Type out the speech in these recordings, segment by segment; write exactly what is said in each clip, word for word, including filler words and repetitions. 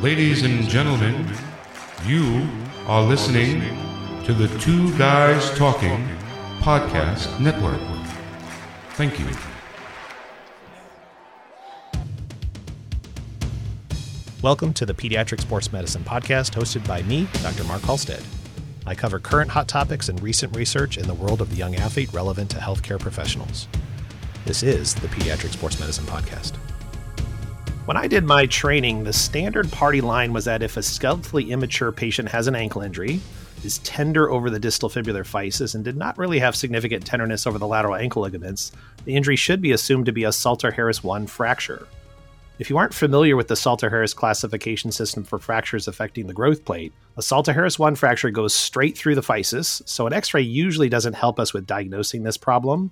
Ladies and gentlemen, you are listening to the Two Guys Talking Podcast Network. Thank you. Welcome to the Pediatric Sports Medicine Podcast, hosted by me, Doctor Mark Halstead. I cover current hot topics and recent research in the world of the young athlete relevant to healthcare professionals. This is the Pediatric Sports Medicine Podcast. When I did my training, the standard party line was that if a skeletally immature patient has an ankle injury, is tender over the distal fibular physis, and did not really have significant tenderness over the lateral ankle ligaments, the injury should be assumed to be a Salter-Harris one fracture. If you aren't familiar with the Salter-Harris classification system for fractures affecting the growth plate, a Salter-Harris one fracture goes straight through the physis, so an x-ray usually doesn't help us with diagnosing this problem.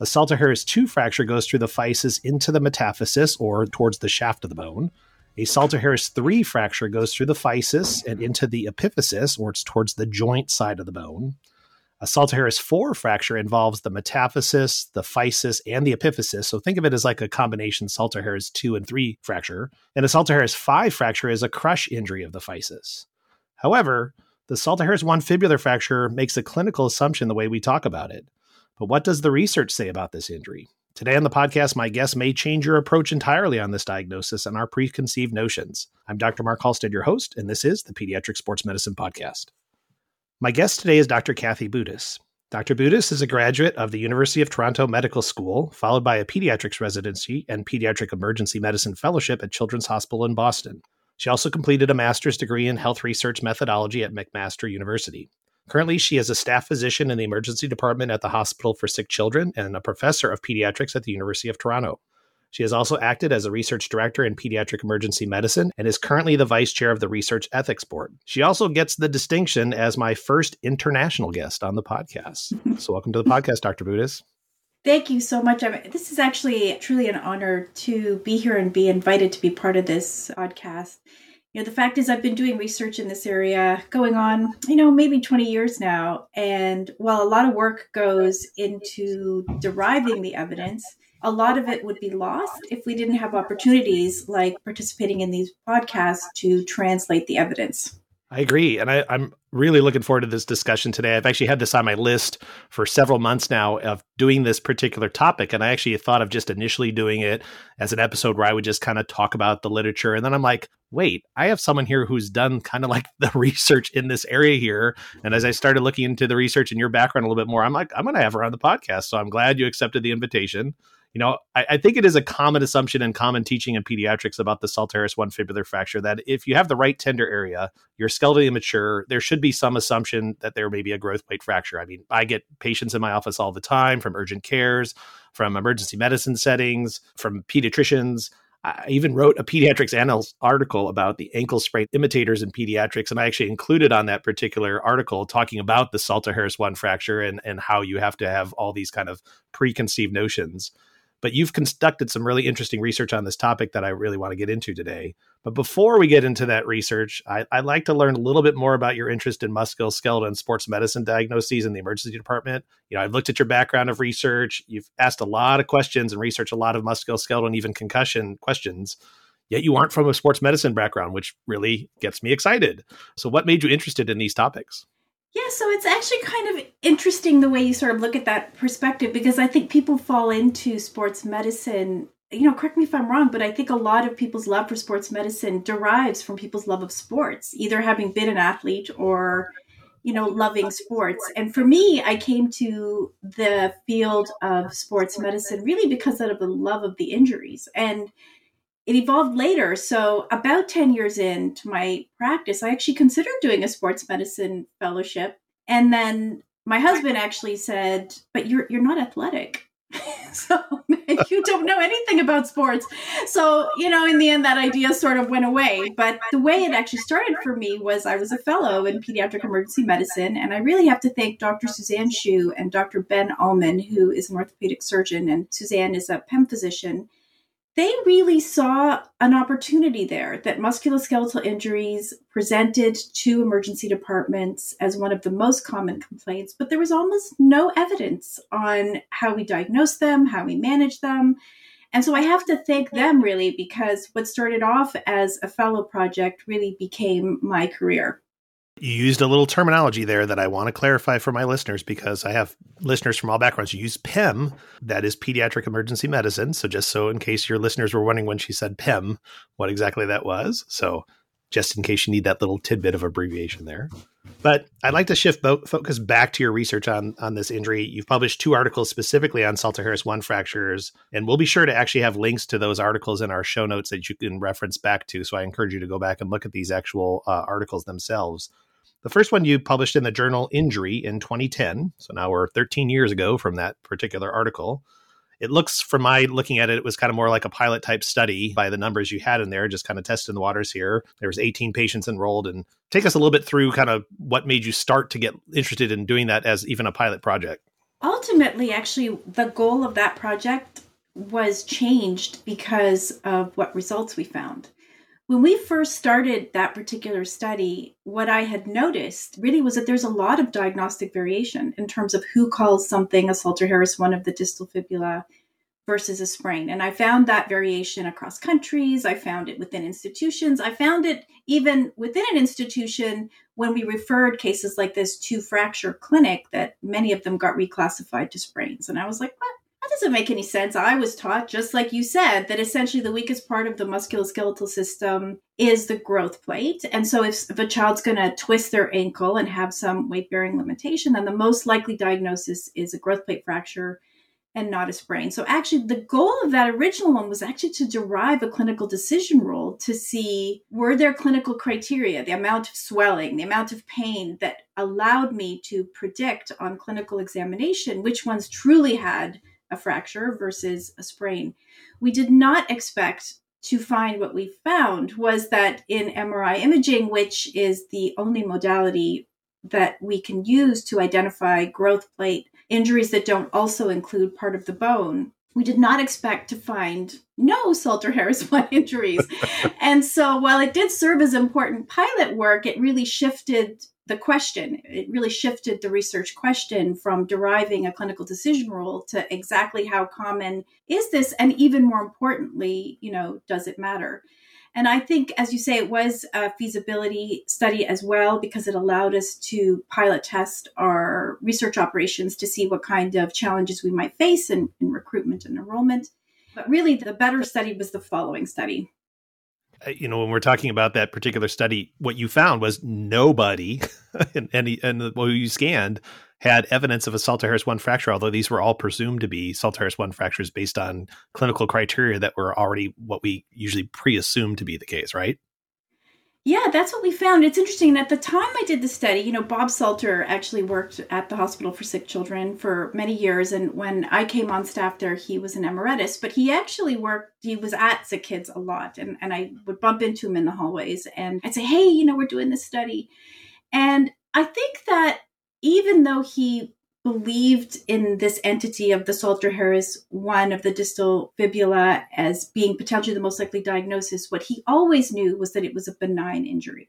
A Salter-Harris two fracture goes through the physis into the metaphysis, or towards the shaft of the bone. A Salter-Harris three fracture goes through the physis and into the epiphysis, or it's towards the joint side of the bone. A Salter-Harris four fracture involves the metaphysis, the physis, and the epiphysis. So think of it as like a combination Salter-Harris two and three fracture. And a Salter-Harris five fracture is a crush injury of the physis. However, the Salter-Harris one fibular fracture makes a clinical assumption the way we talk about it. But what does the research say about this injury? Today on the podcast, my guest may change your approach entirely on this diagnosis and our preconceived notions. I'm Doctor Mark Halstead, your host, and this is the Pediatric Sports Medicine Podcast. My guest today is Doctor Kathy Boutis. Doctor Boutis is a graduate of the University of Toronto Medical School, followed by a pediatrics residency and pediatric emergency medicine fellowship at Children's Hospital in Boston. She also completed a master's degree in health research methodology at McMaster University. Currently, she is a staff physician in the emergency department at the Hospital for Sick Children and a professor of pediatrics at the University of Toronto. She has also acted as a research director in pediatric emergency medicine and is currently the vice chair of the Research Ethics Board. She also gets the distinction as my first international guest on the podcast. So welcome to the podcast, Doctor Boutis. Thank you so much. I'm, this is actually truly an honor to be here and be invited to be part of this podcast. You know, the fact is I've been doing research in this area going on, you know, maybe twenty years now. And while a lot of work goes into deriving the evidence, a lot of it would be lost if we didn't have opportunities like participating in these podcasts to translate the evidence. I agree. And I, I'm really looking forward to this discussion today. I've actually had this on my list for several months now of doing this particular topic. And I actually thought of just initially doing it as an episode where I would just kind of talk about the literature. And then I'm like, wait, I have someone here who's done kind of like the research in this area here. And as I started looking into the research and your background a little bit more, I'm like, I'm going to have her on the podcast. So I'm glad you accepted the invitation. You know, I, I think it is a common assumption and common teaching in pediatrics about the Salter-Harris one fibular fracture that if you have the right tender area, you're skeletally immature, there should be some assumption that there may be a growth plate fracture. I mean, I get patients in my office all the time from urgent cares, from emergency medicine settings, from pediatricians. I even wrote a pediatrics annals article about the ankle sprain imitators in pediatrics. And I actually included on that particular article talking about the Salter-Harris one fracture and, and how you have to have all these kind of preconceived notions. But you've conducted some really interesting research on this topic that I really want to get into today. But before we get into that research, I, I'd like to learn a little bit more about your interest in musculoskeletal and sports medicine diagnoses in the emergency department. You know, I've looked at your background of research. You've asked a lot of questions and researched a lot of musculoskeletal and even concussion questions, yet you aren't from a sports medicine background, which really gets me excited. So what made you interested in these topics? Yeah, so it's actually kind of interesting the way you sort of look at that perspective, because I think people fall into sports medicine, you know, correct me if I'm wrong, but I think a lot of people's love for sports medicine derives from people's love of sports, either having been an athlete or, you know, loving sports. And for me, I came to the field of sports medicine really because of the love of the injuries. And it evolved later. So about ten years into my practice, I actually considered doing a sports medicine fellowship. And then my husband actually said, but you're you're not athletic. So you don't know anything about sports. So, you know, in the end, that idea sort of went away. But the way it actually started for me was I was a fellow in pediatric emergency medicine. And I really have to thank Doctor Suzanne Hsu and Doctor Ben Allman, who is an orthopedic surgeon, and Suzanne is a P E M physician. They really saw an opportunity there that musculoskeletal injuries presented to emergency departments as one of the most common complaints, but there was almost no evidence on how we diagnose them, how we manage them. And so I have to thank them really, because what started off as a fellow project really became my career. You used a little terminology there that I want to clarify for my listeners, because I have listeners from all backgrounds. You use P E M, that is Pediatric Emergency Medicine. So just so in case your listeners were wondering when she said P E M, what exactly that was. So just in case you need that little tidbit of abbreviation there. But I'd like to shift bo- focus back to your research on, on this injury. You've published two articles specifically on Salter-Harris one fractures, and we'll be sure to actually have links to those articles in our show notes that you can reference back to. So I encourage you to go back and look at these actual uh, articles themselves. The first one you published in the journal Injury in twenty ten. So now we're thirteen years ago from that particular article. It looks, from my looking at it, it was kind of more like a pilot type study by the numbers you had in there, just kind of testing the waters here. There was eighteen patients enrolled, and take us a little bit through kind of what made you start to get interested in doing that as even a pilot project. Ultimately, actually, the goal of that project was changed because of what results we found. When we first started that particular study, what I had noticed really was that there's a lot of diagnostic variation in terms of who calls something a Salter-Harris one of the distal fibula versus a sprain. And I found that variation across countries. I found it within institutions. I found it even within an institution when we referred cases like this to fracture clinic, that many of them got reclassified to sprains. And I was like, what? That doesn't make any sense. I was taught, just like you said, that essentially the weakest part of the musculoskeletal system is the growth plate. And so if, if a child's going to twist their ankle and have some weight-bearing limitation, then the most likely diagnosis is a growth plate fracture and not a sprain. So actually the goal of that original one was actually to derive a clinical decision rule to see, were there clinical criteria, the amount of swelling, the amount of pain that allowed me to predict on clinical examination which ones truly had a fracture versus a sprain. We did not expect to find what we found was that in M R I imaging, which is the only modality that we can use to identify growth plate injuries that don't also include part of the bone, we did not expect to find no Salter-Harris one injuries. And so while it did serve as important pilot work, it really shifted the question. It really shifted the research question from deriving a clinical decision rule to exactly how common is this? And even more importantly, you know, does it matter? And I think, as you say, it was a feasibility study as well, because it allowed us to pilot test our research operations to see what kind of challenges we might face in, in recruitment and enrollment. But really, the better study was the following study. You know, when we're talking about that particular study, what you found was nobody, and and what you scanned had evidence of a Salter-Harris one fracture, although these were all presumed to be Salter-Harris one fractures based on clinical criteria that were already what we usually pre-assumed to be the case, right? Yeah, that's what we found. It's interesting. At the time I did the study, you know, Bob Salter actually worked at the Hospital for Sick Children for many years. And when I came on staff there, he was an emeritus, but he actually worked, he was at Sick Kids a lot. And, and I would bump into him in the hallways and I'd say, hey, you know, we're doing this study. And I think that even though he believed in this entity of the Salter-Harris one of the distal fibula as being potentially the most likely diagnosis, what he always knew was that it was a benign injury.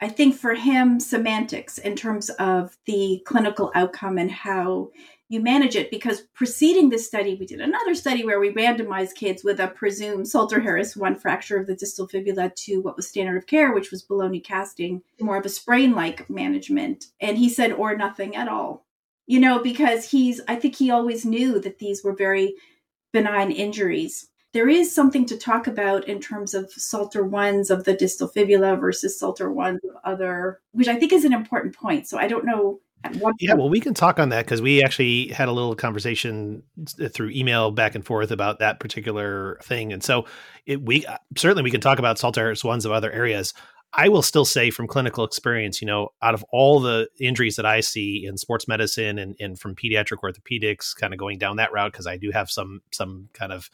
I think for him, semantics in terms of the clinical outcome and how you manage it, because preceding this study, we did another study where we randomized kids with a presumed Salter-Harris one fracture of the distal fibula to what was standard of care, which was baloney casting, more of a sprain-like management. And he said, or nothing at all. You know, because he's, I think he always knew that these were very benign injuries. There is something to talk about in terms of Salter ones of the distal fibula versus Salter ones of other, which I think is an important point. So I don't know. At what yeah, point. Well, we can talk on that because we actually had a little conversation through email back and forth about that particular thing. And so it, we certainly we can talk about Salter-Harris ones of other areas. I will still say from clinical experience, you know, out of all the injuries that I see in sports medicine and, and from pediatric orthopedics, kind of going down that route, because I do have some some kind of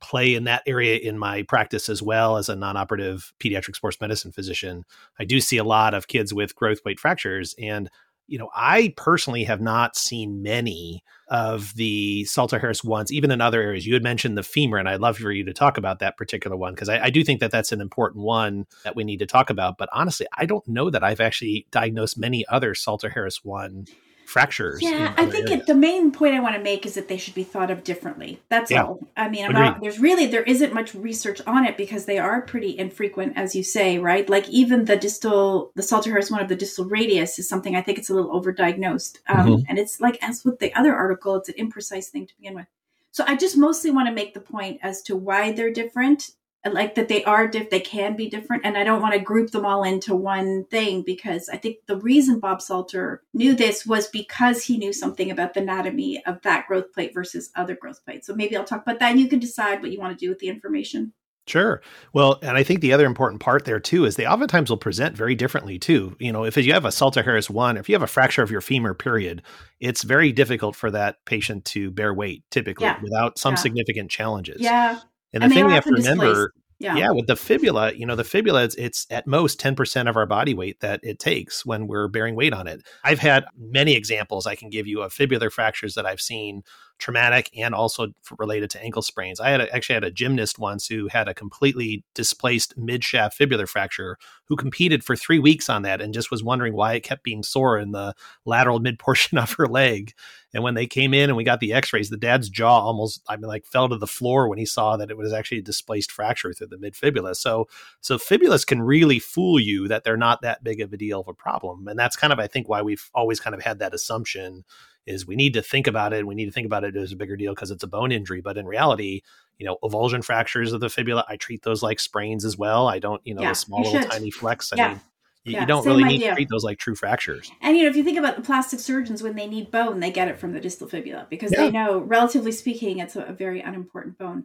play in that area in my practice as well as a non-operative pediatric sports medicine physician, I do see a lot of kids with growth plate fractures. And, you know, I personally have not seen many of the Salter-Harris ones, even in other areas. You had mentioned the femur, and I'd love for you to talk about that particular one, because I, I do think that that's an important one that we need to talk about. But honestly, I don't know that I've actually diagnosed many other Salter-Harris one fractures. Yeah, I think it, the main point I want to make is that they should be thought of differently. That's yeah. all. I mean, I'm not, there's really, there isn't much research on it because they are pretty infrequent, as you say, right? Like even the distal, the Salter-Harris one of the distal radius is something I think it's a little overdiagnosed. Um, mm-hmm. And it's like, as with the other article, it's an imprecise thing to begin with. So I just mostly want to make the point as to why they're different, like that they are diff, they can be different. And I don't want to group them all into one thing, because I think the reason Bob Salter knew this was because he knew something about the anatomy of that growth plate versus other growth plates. So maybe I'll talk about that and you can decide what you want to do with the information. Sure. Well, and I think the other important part there too, is they oftentimes will present very differently too. You know, if you have a Salter-Harris one, if you have a fracture of your femur period, it's very difficult for that patient to bear weight typically yeah. without some yeah. significant challenges. Yeah. And the and thing we have to remember, yeah. yeah, with the fibula, you know, the fibula, it's, it's at most ten percent of our body weight that it takes when we're bearing weight on it. I've had many examples I can give you of fibular fractures that I've seen, traumatic and also related to ankle sprains. I had a, actually had a gymnast once who had a completely displaced mid-shaft fibular fracture who competed for three weeks on that and just was wondering why it kept being sore in the lateral mid-portion of her leg. And when they came in and we got the x-rays, the dad's jaw almost, I mean, like fell to the floor when he saw that it was actually a displaced fracture through the mid-fibula. So, so fibulas can really fool you that they're not that big of a deal of a problem. And that's kind of, I think, why we've always kind of had that assumption is we need to think about it. We need to think about it as a bigger deal because it's a bone injury. But in reality, you know, avulsion fractures of the fibula, I treat those like sprains as well. I don't, you know, yeah, a small little should. tiny flex. I yeah. mean, You, yeah, you don't really idea. need to treat those like true fractures. And, you know, if you think about the plastic surgeons, when they need bone, they get it from the distal fibula because yeah. they know, relatively speaking, it's a, a very unimportant bone.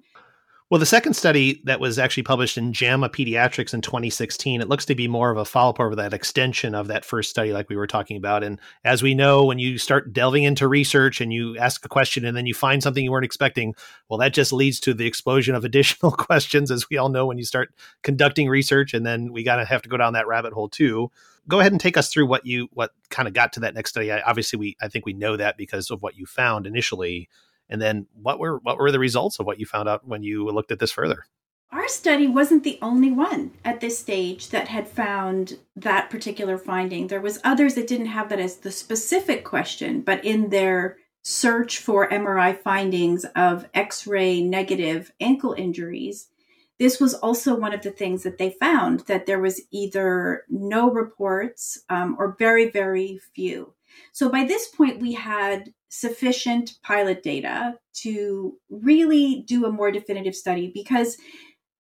Well, the second study that was actually published in JAMA Pediatrics in twenty sixteen, it looks to be more of a follow-up over that extension of that first study like we were talking about. And as we know, when you start delving into research and you ask a question and then you find something you weren't expecting, well, that just leads to the explosion of additional questions, as we all know, when you start conducting research. And then we got to have to go down that rabbit hole too. Go ahead and take us through what you what kind of got to that next study. I, obviously, we I think we know that because of what you found initially. And then what were what were the results of what you found out when you looked at this further? Our study wasn't the only one at this stage that had found that particular finding. There was others that didn't have that as the specific question, but in their search for M R I findings of X-ray negative ankle injuries, this was also one of the things that they found, that there was either no reports um, or very, very few. So by this point, we had sufficient pilot data to really do a more definitive study, because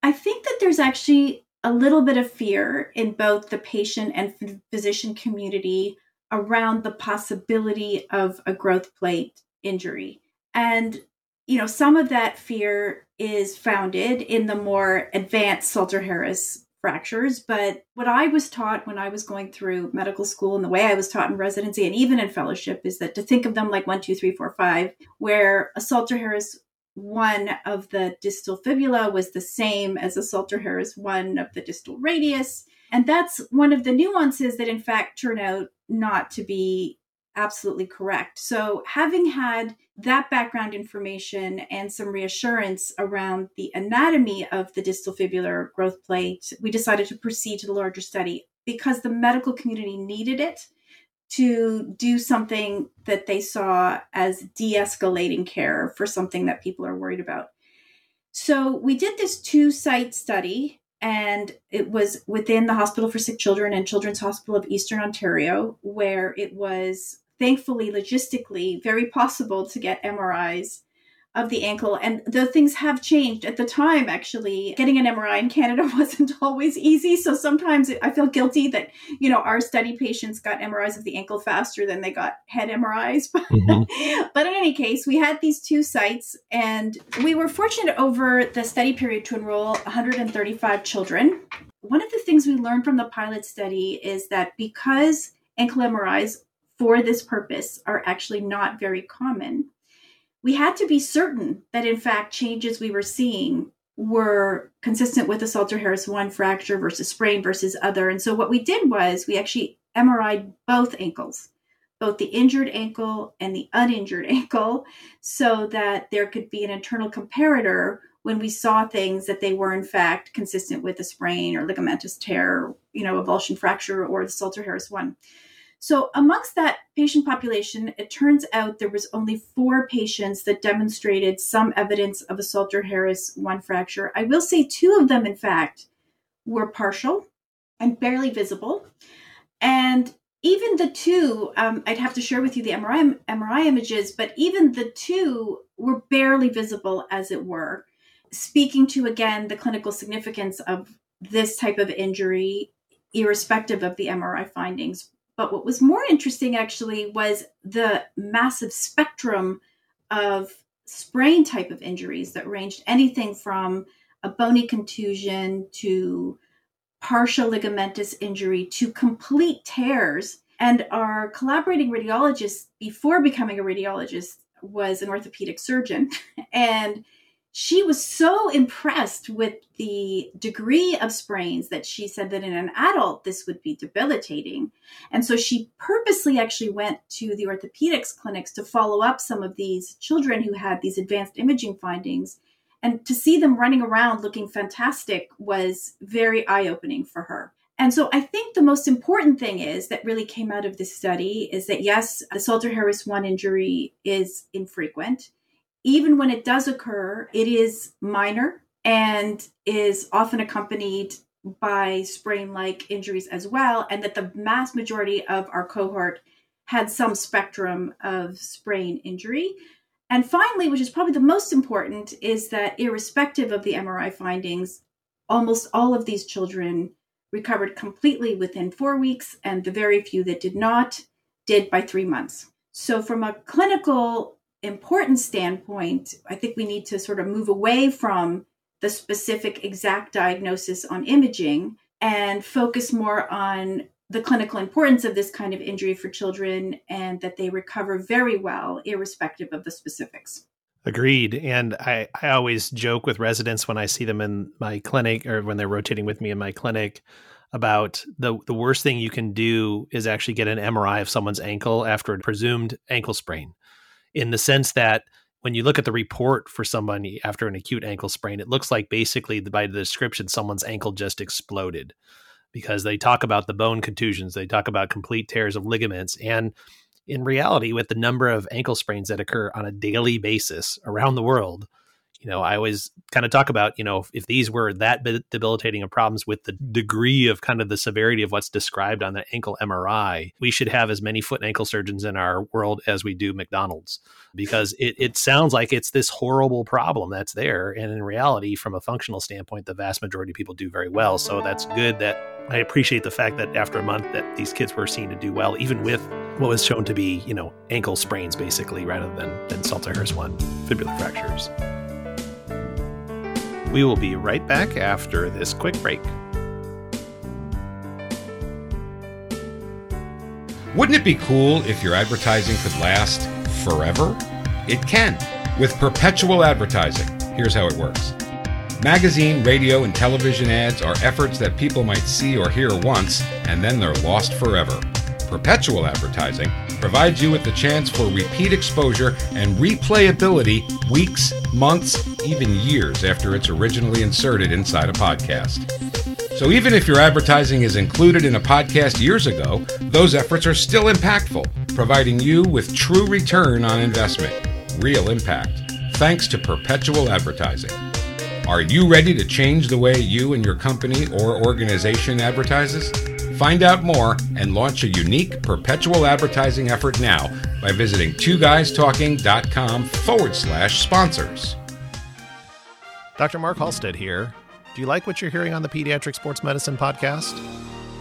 I think that there's actually a little bit of fear in both the patient and physician community around the possibility of a growth plate injury. And, you know, some of that fear is founded in the more advanced Salter-Harris fractures. But what I was taught when I was going through medical school and the way I was taught in residency and even in fellowship is that to think of them like one, two, three, four, five, where a Salter-Harris one of the distal fibula was the same as a Salter-Harris one of the distal radius. And that's one of the nuances that in fact turn out not to be absolutely correct. So having had that background information and some reassurance around the anatomy of the distal fibular growth plate, we decided to proceed to the larger study because the medical community needed it to do something that they saw as de-escalating care for something that people are worried about. So we did this two-site study, and it was within the Hospital for Sick Children and Children's Hospital of Eastern Ontario, where it was thankfully, logistically, very possible to get M R Is of the ankle. And though things have changed at the time, actually, getting an M R I in Canada wasn't always easy. So sometimes I feel guilty that, you know, our study patients got M R Is of the ankle faster than they got head M R Is. Mm-hmm. But in any case, we had these two sites, and we were fortunate over the study period to enroll one hundred thirty-five children. One of the things we learned from the pilot study is that because ankle M R Is for this purpose are actually not very common, we had to be certain that, in fact, changes we were seeing were consistent with the Salter-Harris one fracture versus sprain versus other. And so what we did was we actually M R I'd both ankles, both the injured ankle and the uninjured ankle, so that there could be an internal comparator when we saw things that they were, in fact, consistent with a sprain or ligamentous tear, you know, avulsion fracture or the Salter-Harris one. So amongst that patient population, it turns out there was only four patients that demonstrated some evidence of a Salter-Harris one fracture. I will say two of them, in fact, were partial and barely visible. And even the two, um, I'd have to share with you the M R I, M R I images, but even the two were barely visible, as it were, speaking to, again, the clinical significance of this type of injury, irrespective of the M R I findings. But what was more interesting, actually, was the massive spectrum of sprain type of injuries that ranged anything from a bony contusion to partial ligamentous injury to complete tears. And our collaborating radiologist, before becoming a radiologist, was an orthopedic surgeon. And she was so impressed with the degree of sprains that she said that in an adult, this would be debilitating. And so she purposely actually went to the orthopedics clinics to follow up some of these children who had these advanced imaging findings. And to see them running around looking fantastic was very eye-opening for her. And so I think the most important thing is that really came out of this study is that, yes, the Salter-Harris one injury is infrequent. Even when it does occur, it is minor and is often accompanied by sprain-like injuries as well, and that the vast majority of our cohort had some spectrum of sprain injury. And finally, which is probably the most important, is that irrespective of the M R I findings, almost all of these children recovered completely within four weeks, and the very few that did not did by three months. So from a clinical important standpoint, I think we need to sort of move away from the specific exact diagnosis on imaging and focus more on the clinical importance of this kind of injury for children and that they recover very well, irrespective of the specifics. Agreed. And I, I always joke with residents when I see them in my clinic or when they're rotating with me in my clinic about the, the worst thing you can do is actually get an M R I of someone's ankle after a presumed ankle sprain. In the sense that when you look at the report for somebody after an acute ankle sprain, it looks like basically by the description, someone's ankle just exploded because they talk about the bone contusions. They talk about complete tears of ligaments. And in reality, with the number of ankle sprains that occur on a daily basis around the world, you know, I always kind of talk about, you know, if, if these were that debilitating of problems with the degree of kind of the severity of what's described on the ankle M R I, we should have as many foot and ankle surgeons in our world as we do McDonald's, because it, it sounds like it's this horrible problem that's there. And in reality, from a functional standpoint, the vast majority of people do very well. So that's good that I appreciate the fact that after a month that these kids were seen to do well, even with what was shown to be, you know, ankle sprains, basically, rather than, than Salter-Harris one, fibular fractures. We will be right back after this quick break. Wouldn't it be cool if your advertising could last forever? It can, with perpetual advertising. Here's how it works. Magazine, radio, and television ads are efforts that people might see or hear once, and then they're lost forever. Perpetual advertising provides you with the chance for repeat exposure and replayability weeks, months, even years after it's originally inserted inside a podcast. So even if your advertising is included in a podcast years ago, those efforts are still impactful, providing you with true return on investment, real impact, thanks to perpetual advertising. Are you ready to change the way you and your company or organization advertises? Find out more and launch a unique perpetual advertising effort now by visiting two guys talking dot com forward slash sponsors. Doctor Mark Halstead here. Do you like what you're hearing on the Pediatric Sports Medicine Podcast?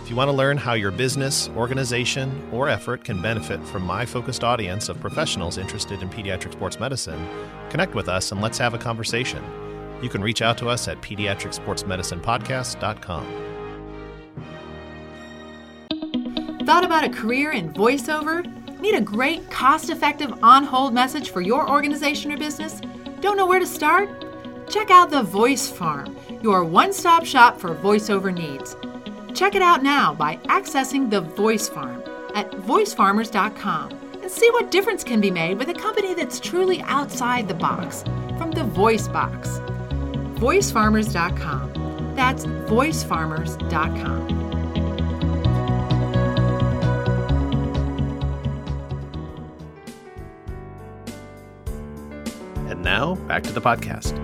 If you want to learn how your business, organization, or effort can benefit from my focused audience of professionals interested in pediatric sports medicine, connect with us and let's have a conversation. You can reach out to us at pediatric sports medicine podcast dot com. Thought about a career in voiceover? Need a great, cost-effective, on-hold message for your organization or business? Don't know where to start? Check out The Voice Farm, your one-stop shop for voiceover needs. Check it out now by accessing The Voice Farm at voice farmers dot com and see what difference can be made with a company that's truly outside the box, from The Voice Box. voice farmers dot com. That's voice farmers dot com. now, back to the podcast.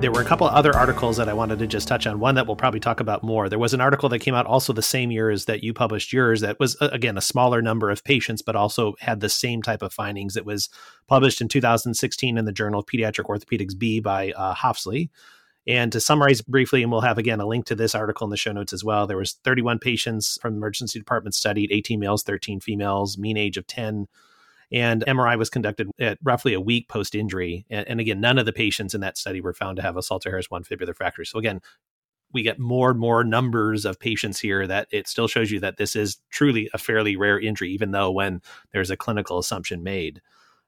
There were a couple of other articles that I wanted to just touch on, one that we'll probably talk about more. There was an article that came out also the same year as that you published yours that was, again, a smaller number of patients, but also had the same type of findings. It was published in two thousand sixteen in the Journal of Pediatric Orthopedics B by uh, Hofsley. And to summarize briefly, and we'll have, again, a link to this article in the show notes as well, there was thirty-one patients from the emergency department studied, eighteen males, thirteen females, mean age of ten. And M R I was conducted at roughly a week post-injury. And, and again, none of the patients in that study were found to have a Salter-Harris one fibular fracture. So again, we get more and more numbers of patients here that it still shows you that this is truly a fairly rare injury, even though when there's a clinical assumption made.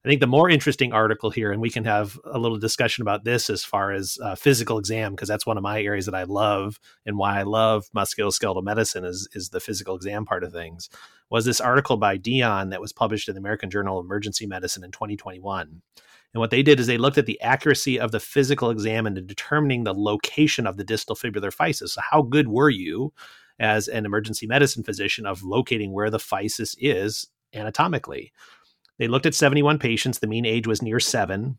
I think the more interesting article here, and we can have a little discussion about this as far as uh, physical exam, because that's one of my areas that I love and why I love musculoskeletal medicine is, is the physical exam part of things, was this article by Dion that was published in the American Journal of Emergency Medicine in twenty twenty-one. And what they did is they looked at the accuracy of the physical exam and determining the location of the distal fibular physis. So how good were you as an emergency medicine physician of locating where the physis is anatomically? They looked at seventy-one patients. The mean age was near seven.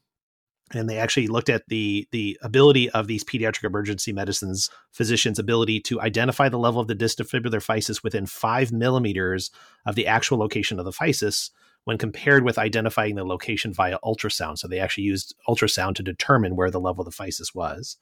And they actually looked at the, the ability of these pediatric emergency medicine's physicians' ability to identify the level of the distal fibular physis within five millimeters of the actual location of the physis when compared with identifying the location via ultrasound. So they actually used ultrasound to determine where the level of the physis was.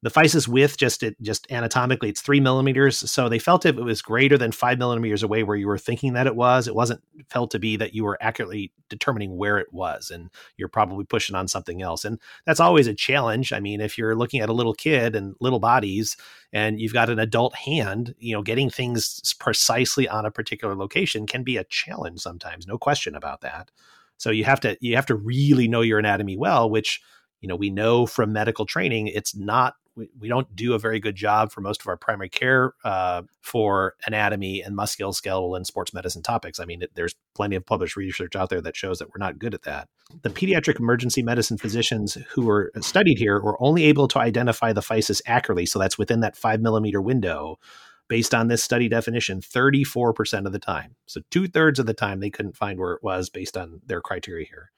The physis width, just it, just anatomically, it's three millimeters. So they felt if it was greater than five millimeters away where you were thinking that it was, it wasn't felt to be that you were accurately determining where it was. And you're probably pushing on something else. And that's always a challenge. I mean, if you're looking at a little kid and little bodies and you've got an adult hand, you know, getting things precisely on a particular location can be a challenge sometimes. No question about that. So you have to you have to really know your anatomy well, which, you know, we know from medical training, it's not We, we don't do a very good job for most of our primary care uh, for anatomy and musculoskeletal and sports medicine topics. I mean, it, there's plenty of published research out there that shows that we're not good at that. The pediatric emergency medicine physicians who were studied here were only able to identify the physis accurately. So that's within that five millimeter window. Based on this study definition, thirty-four percent of the time. So two thirds of the time they couldn't find where it was based on their criteria here.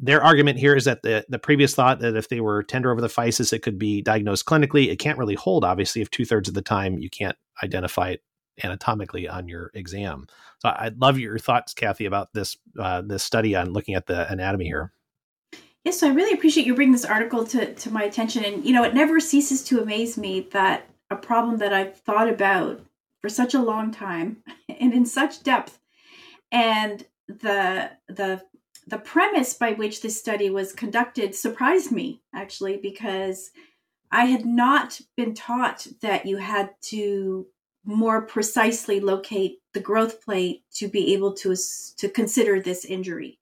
Their argument here is that the, the previous thought that if they were tender over the physis, it could be diagnosed clinically. It can't really hold, obviously, if two-thirds of the time you can't identify it anatomically on your exam. So I'd love your thoughts, Kathy, about this uh, this study on looking at the anatomy here. Yes, so I really appreciate you bringing this article to, to my attention. And, you know, it never ceases to amaze me that a problem that I've thought about for such a long time and in such depth, and the the... The premise by which this study was conducted surprised me, actually, because I had not been taught that you had to more precisely locate the growth plate to be able to, to consider this injury.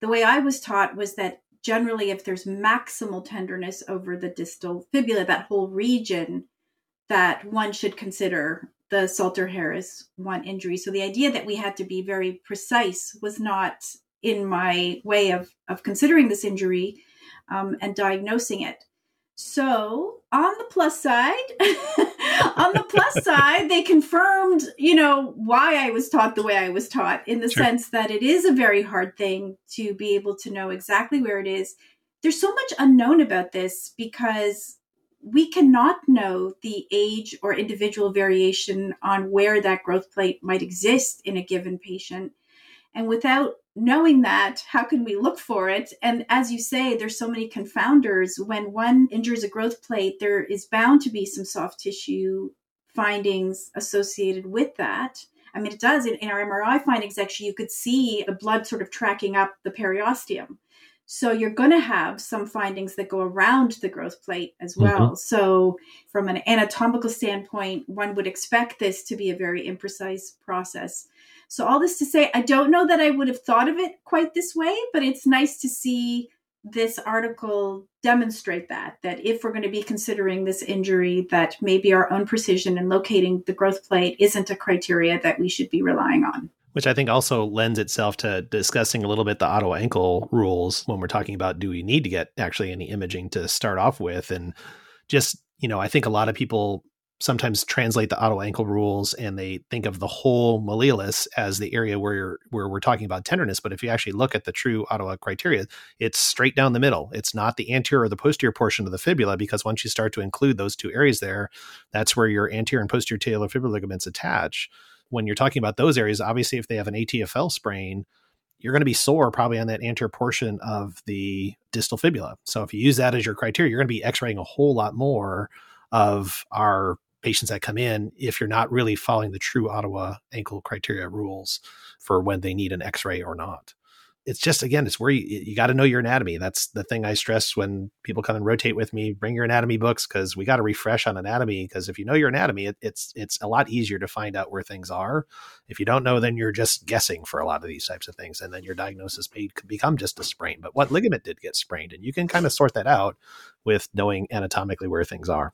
The way I was taught was that generally if there's maximal tenderness over the distal fibula, that whole region, that one should consider the Salter-Harris one injury. So the idea that we had to be very precise was not in my way of, of considering this injury um, and diagnosing it. So on the plus side, on the plus side, they confirmed, you know, why I was taught the way I was taught, in the sure. sense that it is a very hard thing to be able to know exactly where it is. There's so much unknown about this because we cannot know the age or individual variation on where that growth plate might exist in a given patient. And without knowing that, how can we look for it? And as you say, there's so many confounders. When one injures a growth plate, there is bound to be some soft tissue findings associated with that. I mean, it does. In, in our M R I findings, actually, you could see the blood sort of tracking up the periosteum. So you're going to have some findings that go around the growth plate as well. Mm-hmm. So from an anatomical standpoint, one would expect this to be a very imprecise process. So all this to say, I don't know that I would have thought of it quite this way, but it's nice to see this article demonstrate that, that if we're going to be considering this injury, that maybe our own precision in locating the growth plate isn't a criteria that we should be relying on. Which I think also lends itself to discussing a little bit the Ottawa ankle rules when we're talking about, do we need to get actually any imaging to start off with? And just, you know, I think a lot of people sometimes translate the Ottawa ankle rules and they think of the whole malleolus as the area where you're, where we're talking about tenderness. But if you actually look at the true Ottawa criteria, it's straight down the middle. It's not the anterior or the posterior portion of the fibula, because once you start to include those two areas there, that's where your anterior and posterior talar fibula ligaments attach. When you're talking about those areas, obviously, if they have an A T F L sprain, you're going to be sore probably on that anterior portion of the distal fibula. So if you use that as your criteria, you're going to be x-raying a whole lot more of our patients that come in if you're not really following the true Ottawa ankle criteria rules for when they need an x-ray or not. It's just, again, it's where you, you got to know your anatomy. That's the thing I stress when people come and rotate with me, bring your anatomy books, because we got to refresh on anatomy. Because if you know your anatomy, it, it's it's a lot easier to find out where things are. If you don't know, then you're just guessing for a lot of these types of things. And then your diagnosis may become just a sprain, but what ligament did get sprained? And you can kind of sort that out with knowing anatomically where things are.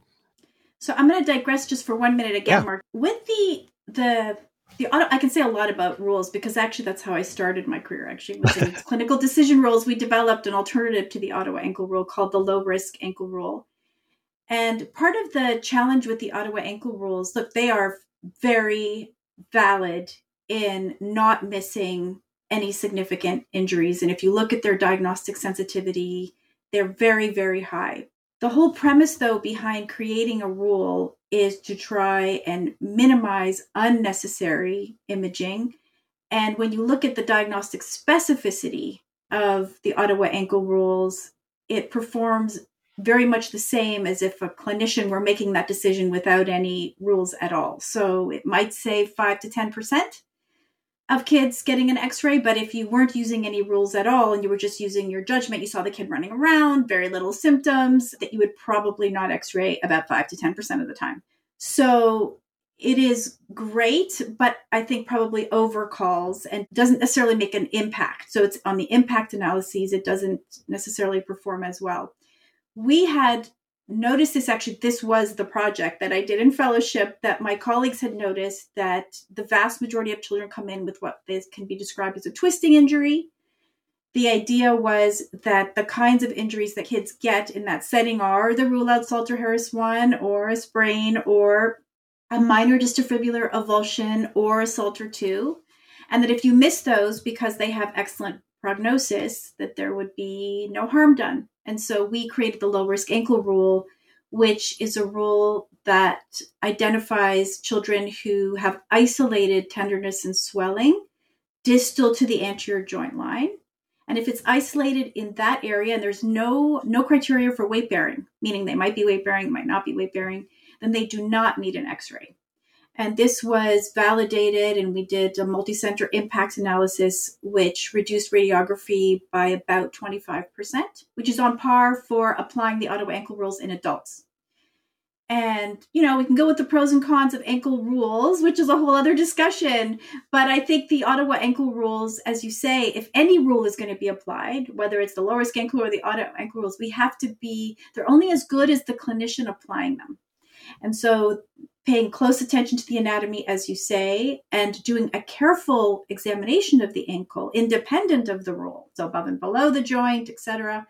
So I'm going to digress just for one minute again, yeah. Mark. With the, the, the auto, I can say a lot about rules because actually that's how I started my career, actually. Was in clinical decision rules, we developed an alternative to the Ottawa ankle rule called the low risk ankle rule. And part of the challenge with the Ottawa ankle rules, look, they are very valid in not missing any significant injuries. And if you look at their diagnostic sensitivity, they're very, very high. The whole premise, though, behind creating a rule is to try and minimize unnecessary imaging. And when you look at the diagnostic specificity of the Ottawa ankle rules, it performs very much the same as if a clinician were making that decision without any rules at all. So it might save five to ten percent of kids getting an x-ray, but if you weren't using any rules at all and you were just using your judgment, you saw the kid running around, very little symptoms, that you would probably not x-ray about five to ten percent of the time. So it is great, but I think probably overcalls and doesn't necessarily make an impact. So it's on the impact analyses, it doesn't necessarily perform as well. We had noticed this, actually, this was the project that I did in fellowship that my colleagues had noticed that the vast majority of children come in with what this can be described as a twisting injury. The idea was that the kinds of injuries that kids get in that setting are the rule out Salter-Harris one, or a sprain, or a minor distribular avulsion, or a Salter two. And that if you miss those because they have excellent prognosis, that there would be no harm done. And so we created the low-risk ankle rule, which is a rule that identifies children who have isolated tenderness and swelling distal to the anterior joint line. And if it's isolated in that area and there's no, no criteria for weight-bearing, meaning they might be weight-bearing, might not be weight-bearing, then they do not need an x-ray. And this was validated, and we did a multi-center impact analysis, which reduced radiography by about twenty-five percent, which is on par for applying the Ottawa ankle rules in adults. And, you know, we can go with the pros and cons of ankle rules, which is a whole other discussion. But I think the Ottawa ankle rules, as you say, if any rule is going to be applied, whether it's the low risk ankle or the Ottawa ankle rules, we have to be, they're only as good as the clinician applying them. And so paying close attention to the anatomy, as you say, and doing a careful examination of the ankle, independent of the rule, so above and below the joint, et cetera,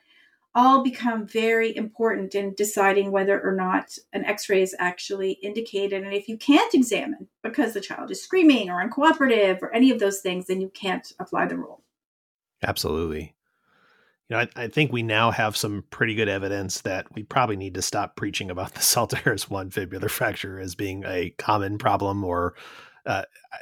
all become very important in deciding whether or not an x-ray is actually indicated. And if you can't examine because the child is screaming or uncooperative or any of those things, then you can't apply the rule. Absolutely. You know, I, I think we now have some pretty good evidence that we probably need to stop preaching about the Salter-Harris one fibular fracture as being a common problem. Or, uh, I,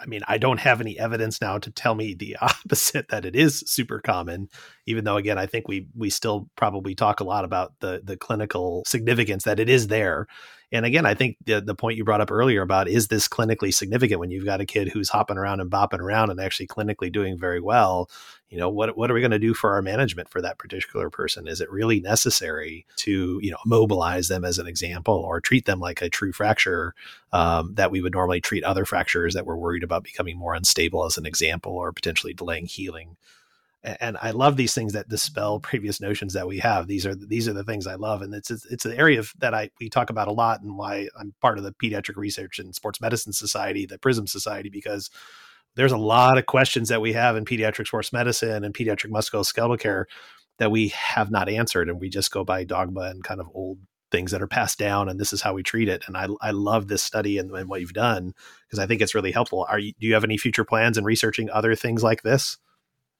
I mean, I don't have any evidence now to tell me the opposite, that it is super common, even though, again, I think we we still probably talk a lot about the the clinical significance that it is there. And again, I think the, the point you brought up earlier about, is this clinically significant when you've got a kid who's hopping around and bopping around and actually clinically doing very well? You know, what what are we going to do for our management for that particular person? Is it really necessary to, you know, immobilize them as an example, or treat them like a true fracture um, that we would normally treat other fractures that we're worried about becoming more unstable as an example, or potentially delaying healing? And I love these things that dispel previous notions that we have. These are these are the things I love, and it's it's an area that I we talk about a lot, and why I'm part of the Pediatric Research and Sports Medicine Society, the PRISM Society, because there's a lot of questions that we have in pediatric sports medicine and pediatric musculoskeletal care that we have not answered, and we just go by dogma and kind of old things that are passed down, and this is how we treat it. And I, I love this study and, and what you've done, because I think it's really helpful. Are you, do you have any future plans in researching other things like this?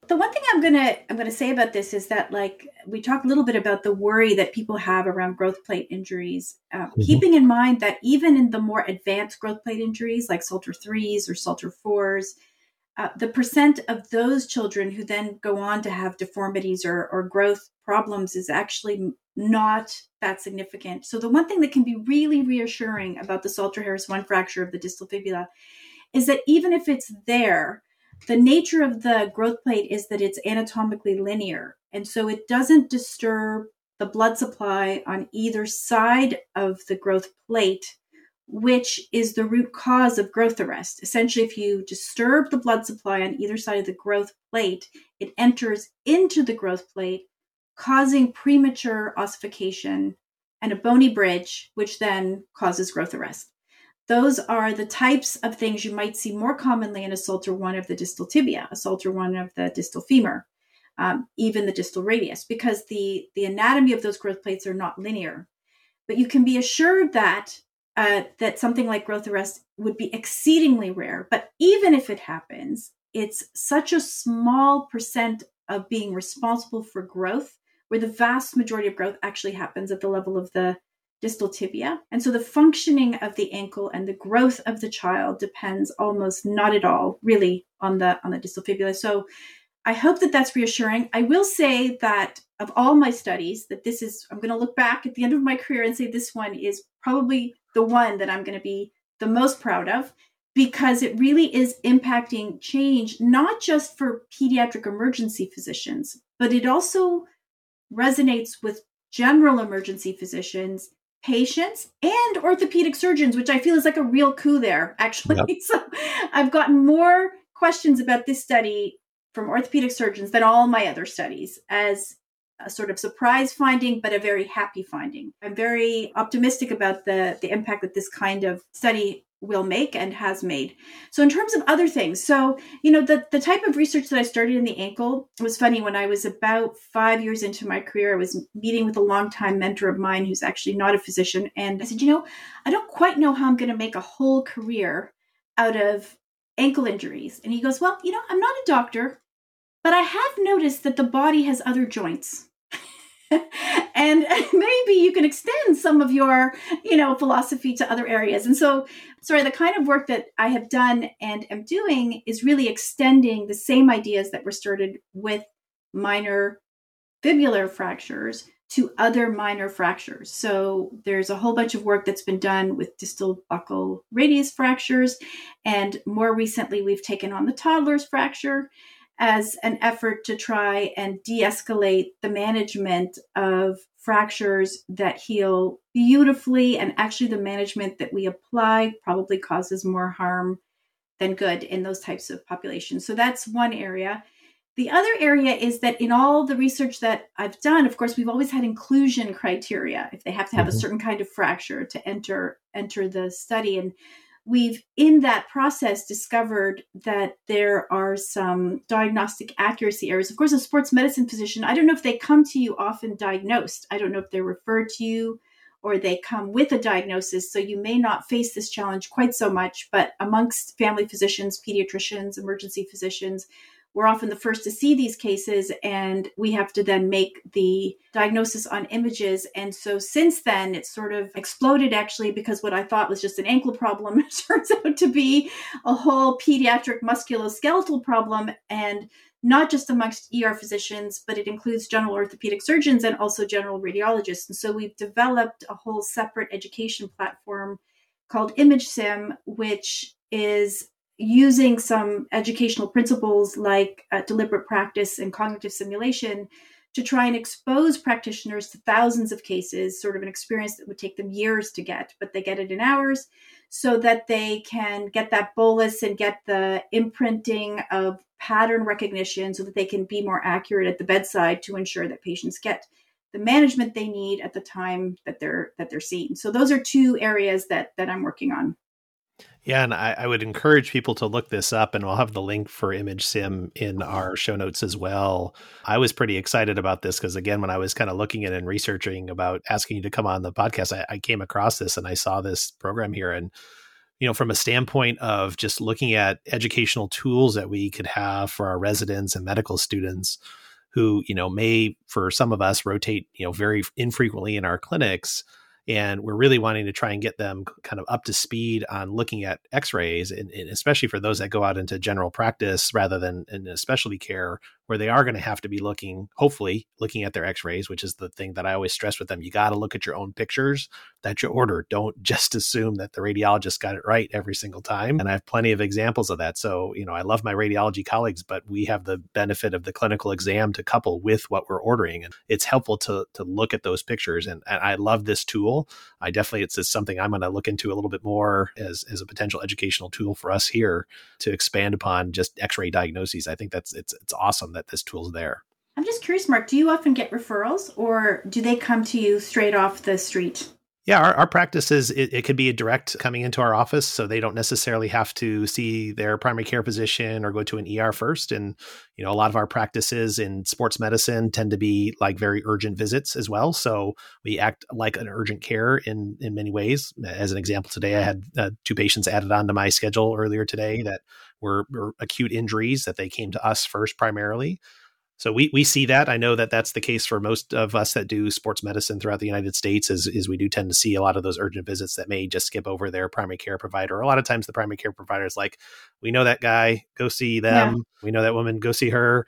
The one thing I'm going to, I'm going to say about this is that, like, we talked a little bit about the worry that people have around growth plate injuries, um, mm-hmm. keeping in mind that even in the more advanced growth plate injuries like Salter threes or Salter fours, uh, the percent of those children who then go on to have deformities or, or growth problems is actually not that significant. So the one thing that can be really reassuring about the Salter-Harris one fracture of the distal fibula is that even if it's there, the nature of the growth plate is that it's anatomically linear. And so it doesn't disturb the blood supply on either side of the growth plate, which is the root cause of growth arrest. Essentially, if you disturb the blood supply on either side of the growth plate, it enters into the growth plate, causing premature ossification and a bony bridge, which then causes growth arrest. Those are the types of things you might see more commonly in a Salter one of the distal tibia, a Salter one of the distal femur, um, even the distal radius, because the, the anatomy of those growth plates are not linear. But you can be assured that uh, that something like growth arrest would be exceedingly rare. But even if it happens, it's such a small percent of being responsible for growth, where the vast majority of growth actually happens at the level of the distal tibia. And so the functioning of the ankle and the growth of the child depends almost not at all really on the on the distal fibula. So I hope that that's reassuring. I will say that of all my studies, that this is, I'm going to look back at the end of my career and say this one is probably the one that I'm going to be the most proud of, because it really is impacting change, not just for pediatric emergency physicians, but it also resonates with general emergency physicians, patients, and orthopedic surgeons, which I feel is like a real coup there, actually. Yep. So I've gotten more questions about this study from orthopedic surgeons than all my other studies, as a sort of surprise finding, but a very happy finding. I'm very optimistic about the, the impact that this kind of study will make and has made. So in terms of other things, so, you know, the, the type of research that I started in the ankle, it was funny, when I was about five years into my career, I was meeting with a longtime mentor of mine who's actually not a physician. And I said, you know, I don't quite know how I'm going to make a whole career out of ankle injuries. And he goes, well, you know, I'm not a doctor, but I have noticed that the body has other joints. And maybe you can extend some of your, you know, philosophy to other areas. And so, sorry, the kind of work that I have done and am doing is really extending the same ideas that were started with minor fibular fractures to other minor fractures. So there's a whole bunch of work that's been done with distal buccal radius fractures. And more recently, we've taken on the toddler's fracture as an effort to try and de-escalate the management of fractures that heal beautifully. And actually the management that we apply probably causes more harm than good in those types of populations. So that's one area. The other area is that in all the research that I've done, of course, we've always had inclusion criteria, if they have to have mm-hmm. a certain kind of fracture to enter, enter the study. And we've, in that process, discovered that there are some diagnostic accuracy errors. Of course, a sports medicine physician, I don't know if they come to you often diagnosed. I don't know if they're referred to you or they come with a diagnosis. So you may not face this challenge quite so much. But amongst family physicians, pediatricians, emergency physicians, we're often the first to see these cases, and we have to then make the diagnosis on images. And so since then, it's sort of exploded, actually, because what I thought was just an ankle problem turns out to be a whole pediatric musculoskeletal problem, and not just amongst E R physicians, but it includes general orthopedic surgeons and also general radiologists. And so we've developed a whole separate education platform called ImageSim, which is using some educational principles like uh, deliberate practice and cognitive simulation to try and expose practitioners to thousands of cases, sort of an experience that would take them years to get, but they get it in hours, so that they can get that bolus and get the imprinting of pattern recognition so that they can be more accurate at the bedside to ensure that patients get the management they need at the time that they're that they're seen. So those are two areas that that I'm working on. Yeah, and I, I would encourage people to look this up, and we'll have the link for ImageSim in our show notes as well. I was pretty excited about this because, again, when I was kind of looking at and researching about asking you to come on the podcast, I, I came across this and I saw this program here. And, you know, from a standpoint of just looking at educational tools that we could have for our residents and medical students who, you know, may, for some of us, rotate, you know, very infrequently in our clinics. And we're really wanting to try and get them kind of up to speed on looking at x-rays, and, and especially for those that go out into general practice rather than in specialty care, where they are going to have to be looking, hopefully looking at their x-rays, which is the thing that I always stress with them. You got to look at your own pictures that you order. Don't just assume that the radiologist got it right every single time. And I have plenty of examples of that. So, you know, I love my radiology colleagues, but we have the benefit of the clinical exam to couple with what we're ordering. And it's helpful to to look at those pictures. And, and I love this tool. I definitely, it's, it's something I'm going to look into a little bit more as, as a potential educational tool for us here to expand upon just x-ray diagnoses. I think that's, it's, it's awesome that this tool's there. I'm just curious, Mark, do you often get referrals or do they come to you straight off the street? Yeah, our, our practice is it, it could be a direct coming into our office, so they don't necessarily have to see their primary care physician or go to an E R first. And, you know, a lot of our practices in sports medicine tend to be like very urgent visits as well. So we act like an urgent care in, in many ways. As an example, today I had uh, two patients added onto my schedule earlier today that were, were acute injuries that they came to us first primarily. So we we see that. I know that that's the case for most of us that do sports medicine throughout the United States, is, is we do tend to see a lot of those urgent visits that may just skip over their primary care provider. A lot of times the primary care provider is like, we know that guy, go see them. Yeah. We know that woman, go see her,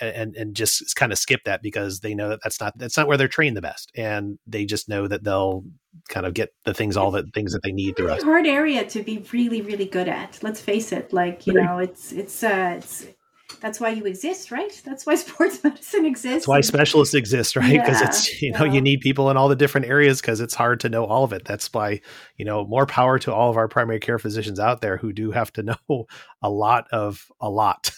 and and just kind of skip that because they know that that's not, that's not where they're trained the best. And they just know that they'll kind of get the things, all the things that they need through us. It's a hard area to be really, really good at. Let's face it. Like, you right. know, it's, it's, uh, it's, that's why you exist, right? That's why sports medicine exists. That's why specialists exist, right? Because yeah, it's, you know, yeah. you need people in all the different areas because it's hard to know all of it. That's why, you know, more power to all of our primary care physicians out there who do have to know a lot of a lot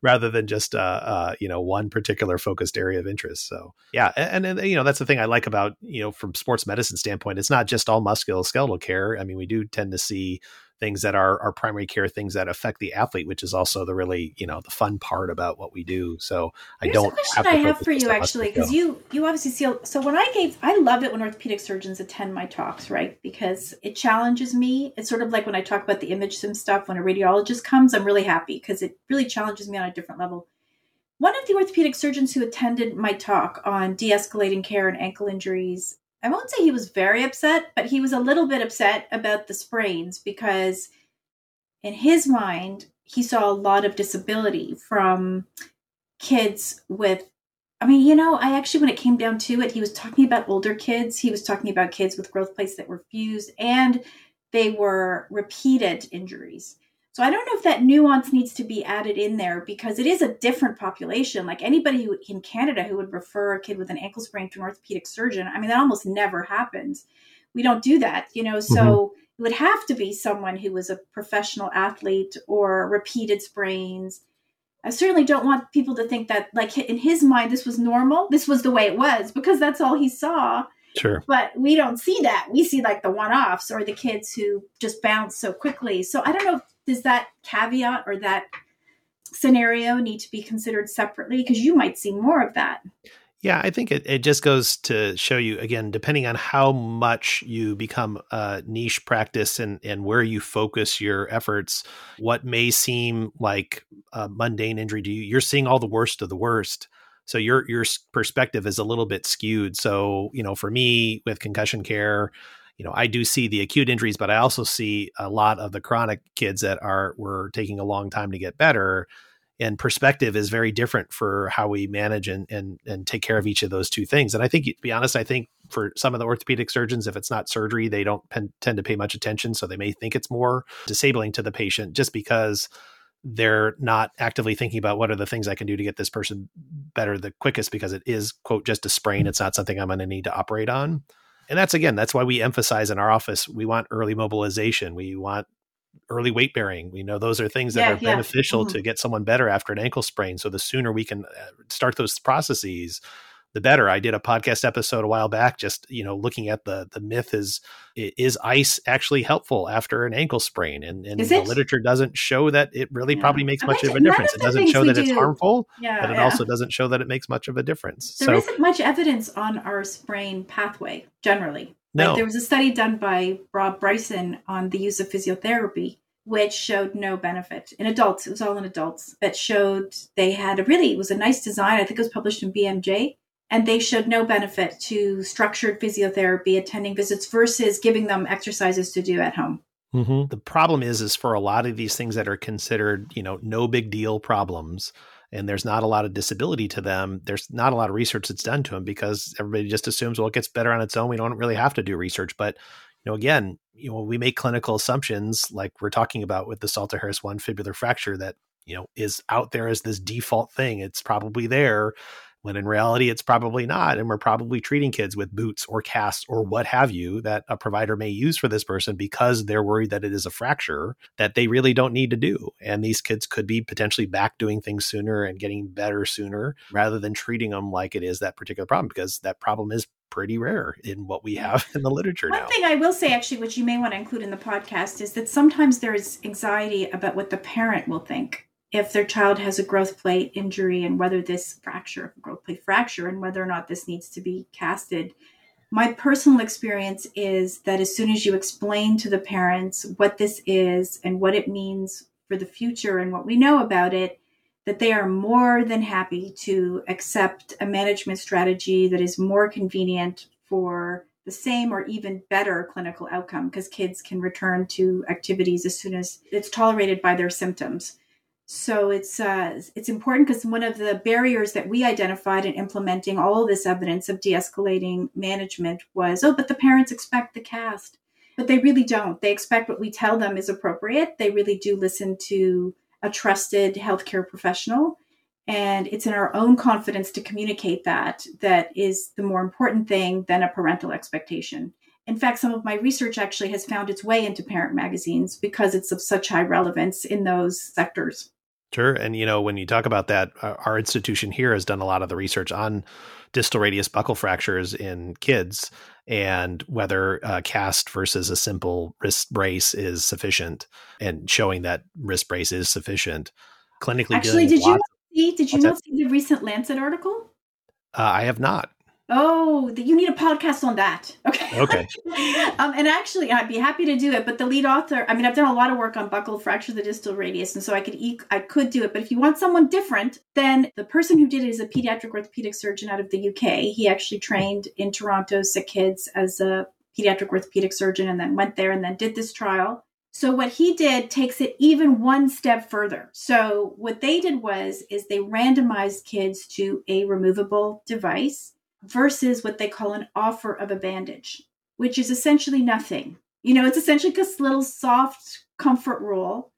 rather than just, uh, uh, you know, one particular focused area of interest. So, yeah. And, and, you know, that's the thing I like about, you know, from sports medicine standpoint, it's not just all musculoskeletal care. I mean, we do tend to see things that are our primary care, things that affect the athlete, which is also the really, you know, the fun part about what we do. So I Here's don't. Here's a question have I have for you, actually, because you you obviously see. So when I gave, I love it when orthopedic surgeons attend my talks, right? Because it challenges me. It's sort of like when I talk about the ImageSim stuff. When a radiologist comes, I'm really happy because it really challenges me on a different level. One of the orthopedic surgeons who attended my talk on de-escalating care and ankle injuries, I won't say he was very upset, but he was a little bit upset about the sprains because in his mind, he saw a lot of disability from kids with, I mean, you know, I actually, when it came down to it, he was talking about older kids. He was talking about kids with growth plates that were fused and they were repeated injuries. So I don't know if that nuance needs to be added in there because it is a different population. Like anybody who, in Canada who would refer a kid with an ankle sprain to an orthopedic surgeon, I mean, that almost never happens. We don't do that, you know, so mm-hmm. It would have to be someone who was a professional athlete or repeated sprains. I certainly don't want people to think that, like, in his mind, this was normal. This was the way it was because that's all he saw. Sure. But we don't see that. We see like the one-offs or the kids who just bounce so quickly. So I don't know if does that caveat or that scenario need to be considered separately? Because you might see more of that. Yeah, I think it, it just goes to show you, again, depending on how much you become a niche practice and, and where you focus your efforts, what may seem like a mundane injury to you, you're seeing all the worst of the worst. So your your perspective is a little bit skewed. So, you know, for me with concussion care, you know, I do see the acute injuries, but I also see a lot of the chronic kids that are were taking a long time to get better. And perspective is very different for how we manage and and and take care of each of those two things. And I think, to be honest, I think for some of the orthopedic surgeons, if it's not surgery, they don't pen, tend to pay much attention. So they may think it's more disabling to the patient just because they're not actively thinking about what are the things I can do to get this person better the quickest, because it is, quote, just a sprain. It's not something I'm going to need to operate on. And that's, again, that's why we emphasize in our office, we want early mobilization. We want early weight bearing. We know those are things that yeah, are yeah. beneficial mm-hmm. to get someone better after an ankle sprain. So the sooner we can start those processes, the better. I did a podcast episode a while back, just, you know, looking at the the myth is, is ice actually helpful after an ankle sprain? And, and the literature doesn't show that it really yeah. probably makes much of a difference. Of it doesn't show that do. it's harmful, yeah, but it yeah. also doesn't show that it makes much of a difference. There so, isn't much evidence on our sprain pathway generally. No. Like, there was a study done by Rob Bryson on the use of physiotherapy, which showed no benefit in adults. It was all in adults, but showed they had a really, it was a nice design. I think it was published in B M J, and they showed no benefit to structured physiotherapy attending visits versus giving them exercises to do at home. Mm-hmm. The problem is, is for a lot of these things that are considered, you know, no big deal problems, and there's not a lot of disability to them, there's not a lot of research that's done to them because everybody just assumes, well, it gets better on its own. We don't really have to do research. But, you know, again, you know, we make clinical assumptions like we're talking about with the Salter-Harris one fibular fracture that, you know, is out there as this default thing. It's probably there when in reality, it's probably not. And we're probably treating kids with boots or casts or what have you that a provider may use for this person because they're worried that it is a fracture that they really don't need to do. And these kids could be potentially back doing things sooner and getting better sooner rather than treating them like it is that particular problem, because that problem is pretty rare in what we have in the literature now. One thing I will say, actually, which you may want to include in the podcast, is that sometimes there is anxiety about what the parent will think if their child has a growth plate injury and whether this fracture, growth plate fracture, and whether or not this needs to be casted. My personal experience is that as soon as you explain to the parents what this is and what it means for the future and what we know about it, that they are more than happy to accept a management strategy that is more convenient for the same or even better clinical outcome, because kids can return to activities as soon as it's tolerated by their symptoms. So it's uh, it's important, because one of the barriers that we identified in implementing all of this evidence of de-escalating management was, oh, but the parents expect the cast. But they really don't. They expect what we tell them is appropriate. They really do listen to a trusted healthcare professional. And it's in our own confidence to communicate that that is the more important thing than a parental expectation. In fact, some of my research actually has found its way into parent magazines because it's of such high relevance in those sectors. Sure. And, you know, when you talk about that, our institution here has done a lot of the research on distal radius buckle fractures in kids and whether a cast versus a simple wrist brace is sufficient, and showing that wrist brace is sufficient. Clinically, actually, did you, see, did you not that? see the recent Lancet article? Uh, I have not. Oh, the, you need a podcast on that. Okay. Okay. um, and actually, I'd be happy to do it. But the lead author, I mean, I've done a lot of work on buccal fracture, the distal radius. And so I could eat, I could do it. But if you want someone different, then the person who did it is a pediatric orthopedic surgeon out of the U K. He actually trained in Toronto Sick Kids as a pediatric orthopedic surgeon and then went there and then did this trial. So what he did takes it even one step further. So what they did was, is they randomized kids to a removable device versus what they call an offer of a bandage, which is essentially nothing. You know, it's essentially this little soft comfort roll.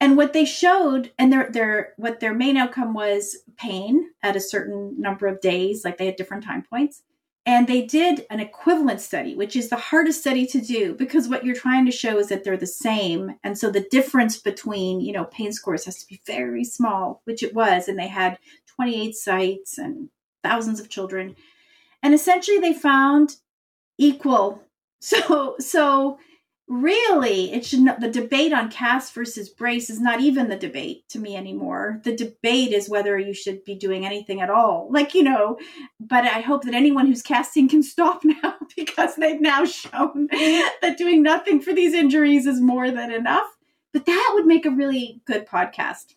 And what they showed, and their their what their main outcome was pain at a certain number of days, like they had different time points. And they did an equivalent study, which is the hardest study to do, because what you're trying to show is that they're the same. And so the difference between, you know, pain scores has to be very small, which it was. And they had twenty-eight sites and thousands of children. And essentially they found equal. So, so really it should not, the debate on cast versus brace is not even the debate to me anymore. The debate is whether you should be doing anything at all. Like, you know, but I hope that anyone who's casting can stop now, because they've now shown that doing nothing for these injuries is more than enough. But that would make a really good podcast.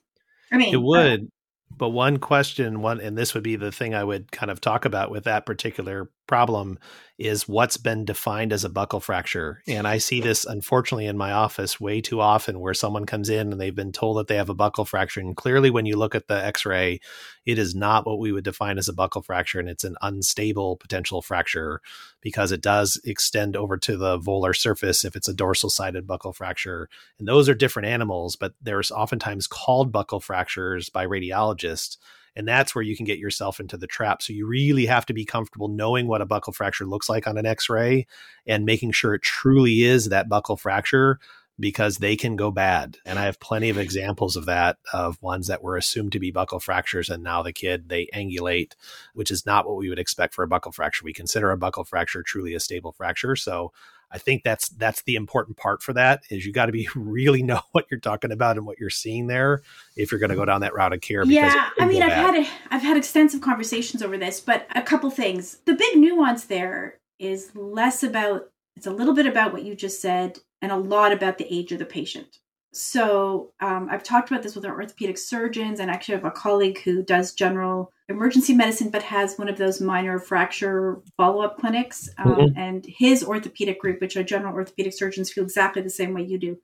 I mean, it would. Uh, But one question, one, and this would be the thing I would kind of talk about with that particular problem, is what's been defined as a buckle fracture. And I see this, unfortunately, in my office way too often, where someone comes in and they've been told that they have a buckle fracture. And clearly, when you look at the x-ray, it is not what we would define as a buckle fracture. And it's an unstable potential fracture, because it does extend over to the volar surface if it's a dorsal-sided buckle fracture. And those are different animals, but they're oftentimes called buckle fractures by radiologists. And that's where you can get yourself into the trap. So you really have to be comfortable knowing what a buckle fracture looks like on an x-ray and making sure it truly is that buckle fracture, because they can go bad. And I have plenty of examples of that, of ones that were assumed to be buccal fractures. And now the kid, they angulate, which is not what we would expect for a buccal fracture. We consider a buccal fracture truly a stable fracture. So I think that's that's the important part for that, is you got to be really know what you're talking about and what you're seeing there if you're going to go down that route of care. Because yeah, I mean, I've bad. had a, I've had extensive conversations over this, but a couple things. The big nuance there is less about, it's a little bit about what you just said and a lot about the age of the patient. So um, I've talked about this with our orthopedic surgeons, and actually I have a colleague who does general emergency medicine, but has one of those minor fracture follow-up clinics. Um, mm-hmm. And his orthopedic group, which are general orthopedic surgeons, feel exactly the same way you do.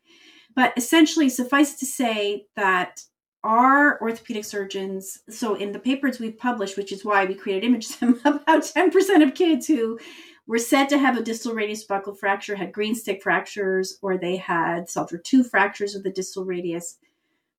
But essentially, suffice to say that our orthopedic surgeons, so in the papers we've published, which is why we created ImageSim, about ten percent of kids who were said to have a distal radius buccal fracture had green stick fractures, or they had Salter two fractures of the distal radius.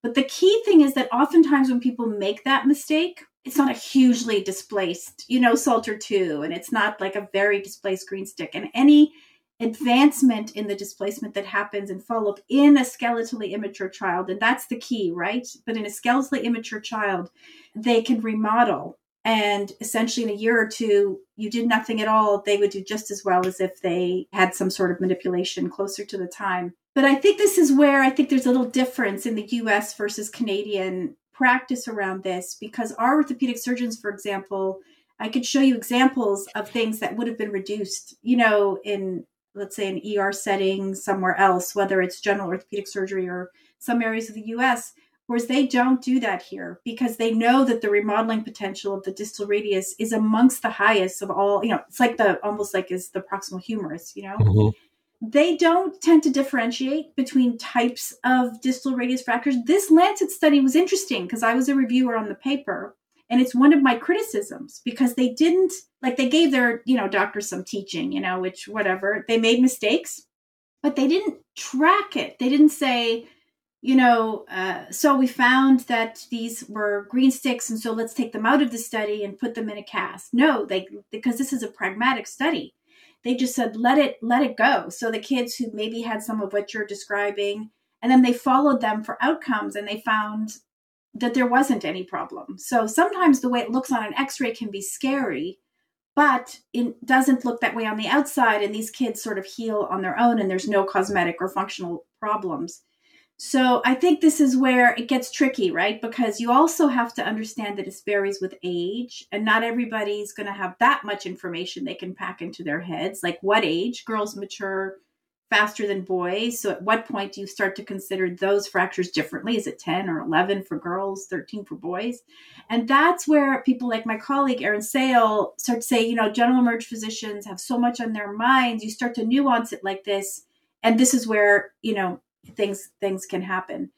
But the key thing is that oftentimes when people make that mistake, it's not a hugely displaced, you know, Salter two, and it's not like a very displaced green stick. And any advancement in the displacement that happens in follow-up in a skeletally immature child, and that's the key, right? But in a skeletally immature child, they can remodel. And essentially in a year or two, you did nothing at all, they would do just as well as if they had some sort of manipulation closer to the time. But I think this is where I think there's a little difference in the U S versus Canadian practice around this, because our orthopedic surgeons, for example, I could show you examples of things that would have been reduced, you know, in, let's say, an E R setting somewhere else, whether it's general orthopedic surgery or some areas of the U S, whereas they don't do that here because they know that the remodeling potential of the distal radius is amongst the highest of all, you know, it's like the, almost like is the proximal humerus, you know. Mm-hmm. They don't tend to differentiate between types of distal radius fractures. This Lancet study was interesting because I was a reviewer on the paper, and it's one of my criticisms because they didn't, like they gave their, you know, doctors some teaching, you know, which whatever, they made mistakes, but they didn't track it. They didn't say, you know, uh, so we found that these were green sticks, and so let's take them out of the study and put them in a cast. No, they, because this is a pragmatic study. They just said, let it, let it go. So the kids who maybe had some of what you're describing, and then they followed them for outcomes, and they found that there wasn't any problem. So sometimes the way it looks on an x-ray can be scary, but it doesn't look that way on the outside. And these kids sort of heal on their own, and there's no cosmetic or functional problems. So I think this is where it gets tricky, right? Because you also have to understand that it varies with age, and not everybody's going to have that much information they can pack into their heads. Like what age? Girls mature faster than boys. So at what point do you start to consider those fractures differently? Is it ten or eleven for girls, thirteen for boys? And that's where people like my colleague, Aaron Sale, start to say, you know, general emergency physicians have so much on their minds. You start to nuance it like this. And this is where, you know, things things can happen.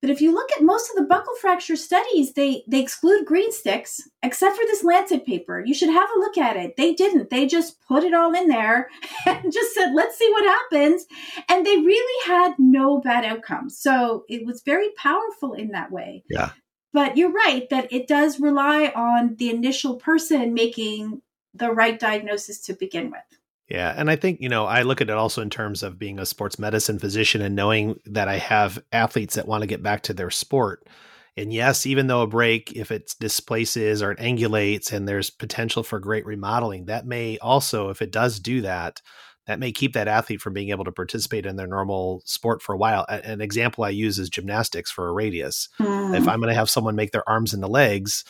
But if you look at most of the buccal fracture studies, they they exclude green sticks, except for this Lancet paper. You should have a look at it. They didn't. They just put it all in there and just said, let's see what happens. And they really had no bad outcomes. So it was very powerful in that way. Yeah. But you're right that it does rely on the initial person making the right diagnosis to begin with. Yeah. And I think, you know, I look at it also in terms of being a sports medicine physician and knowing that I have athletes that want to get back to their sport. And yes, even though a break, if it displaces or it angulates and there's potential for great remodeling, that may also, if it does do that, that may keep that athlete from being able to participate in their normal sport for a while. An example I use is gymnastics for a radius. Mm. If I'm going to have someone make their arms into legs,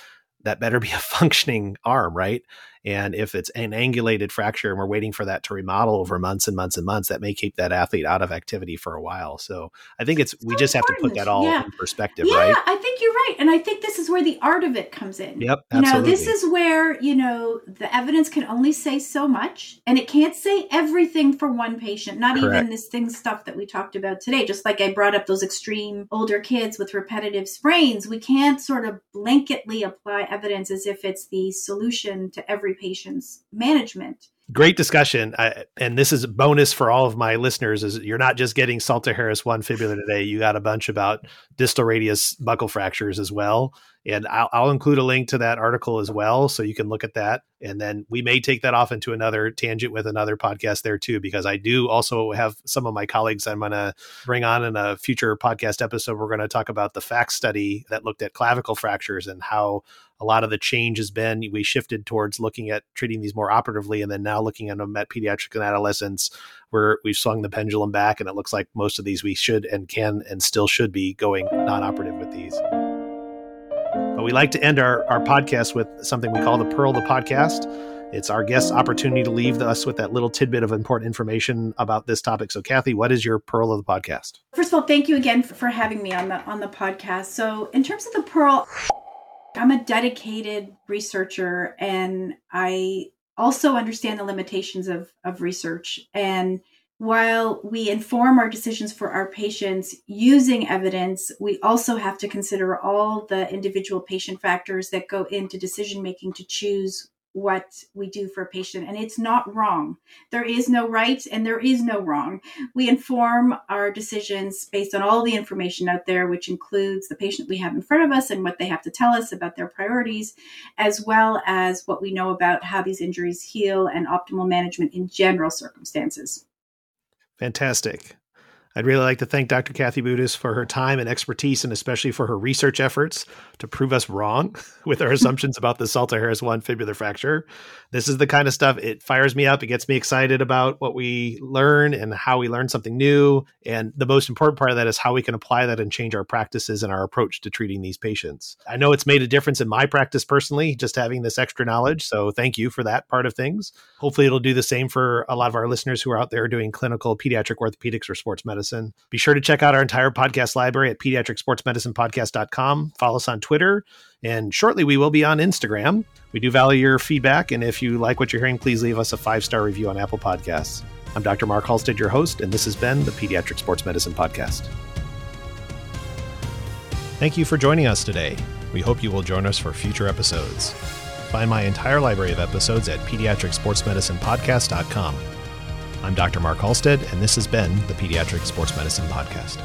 that better be a functioning arm, right? And if it's an angulated fracture and we're waiting for that to remodel over months and months and months, that may keep that athlete out of activity for a while. So I think it's, it's we just important. have to put that all yeah. in perspective, yeah, right? Yeah, I think you're right. And I think this is where the art of it comes in. Yep, absolutely. You know, this is where, you know, the evidence can only say so much, and it can't say everything for one patient, not Correct. even this thing stuff that we talked about today. Just like I brought up those extreme older kids with repetitive sprains, we can't sort of blanketly apply evidence as if it's the solution to every patient's management. Great discussion. I, and this is a bonus for all of my listeners, is you're not just getting Salter-Harris one fibula today. You got a bunch about distal radius buccal fractures as well. And I'll, I'll include a link to that article as well, so you can look at that. And then we may take that off into another tangent with another podcast there too, because I do also have some of my colleagues I'm going to bring on in a future podcast episode. We're going to talk about the FACTS study that looked at clavicle fractures and how a lot of the change has been, we shifted towards looking at treating these more operatively, and then now looking at them at pediatric and adolescents, where we've swung the pendulum back, and it looks like most of these we should and can and still should be going non-operative with these. But we like to end our, our podcast with something we call the Pearl of the Podcast. It's our guest's opportunity to leave us with that little tidbit of important information about this topic. So, Kathy, what is your Pearl of the Podcast? First of all, thank you again for having me on the on the podcast. So in terms of the Pearl, I'm a dedicated researcher, and I also understand the limitations of, of research. And while we inform our decisions for our patients using evidence, we also have to consider all the individual patient factors that go into decision-making to choose what we do for a patient. And it's not wrong. There is no right and there is no wrong. We inform our decisions based on all the information out there, which includes the patient we have in front of us and what they have to tell us about their priorities, as well as what we know about how these injuries heal and optimal management in general circumstances. Fantastic. I'd really like to thank Doctor Kathy Boutis for her time and expertise, and especially for her research efforts to prove us wrong with our assumptions about the Salter-Harris one fibular fracture. This is the kind of stuff, it fires me up. It gets me excited about what we learn and how we learn something new. And the most important part of that is how we can apply that and change our practices and our approach to treating these patients. I know it's made a difference in my practice personally, just having this extra knowledge. So thank you for that part of things. Hopefully it'll do the same for a lot of our listeners who are out there doing clinical pediatric orthopedics or sports medicine. Medicine. Be sure to check out our entire podcast library at pediatric sports medicine podcast dot com. Follow us on Twitter, and shortly we will be on Instagram. We do value your feedback, and if you like what you're hearing, please leave us a five-star review on Apple Podcasts. I'm Doctor Mark Halstead, your host, and this has been the Pediatric Sports Medicine Podcast. Thank you for joining us today. We hope you will join us for future episodes. Find my entire library of episodes at pediatric sports medicine podcast dot com. I'm Doctor Mark Halstead, and this has been the Pediatric Sports Medicine Podcast.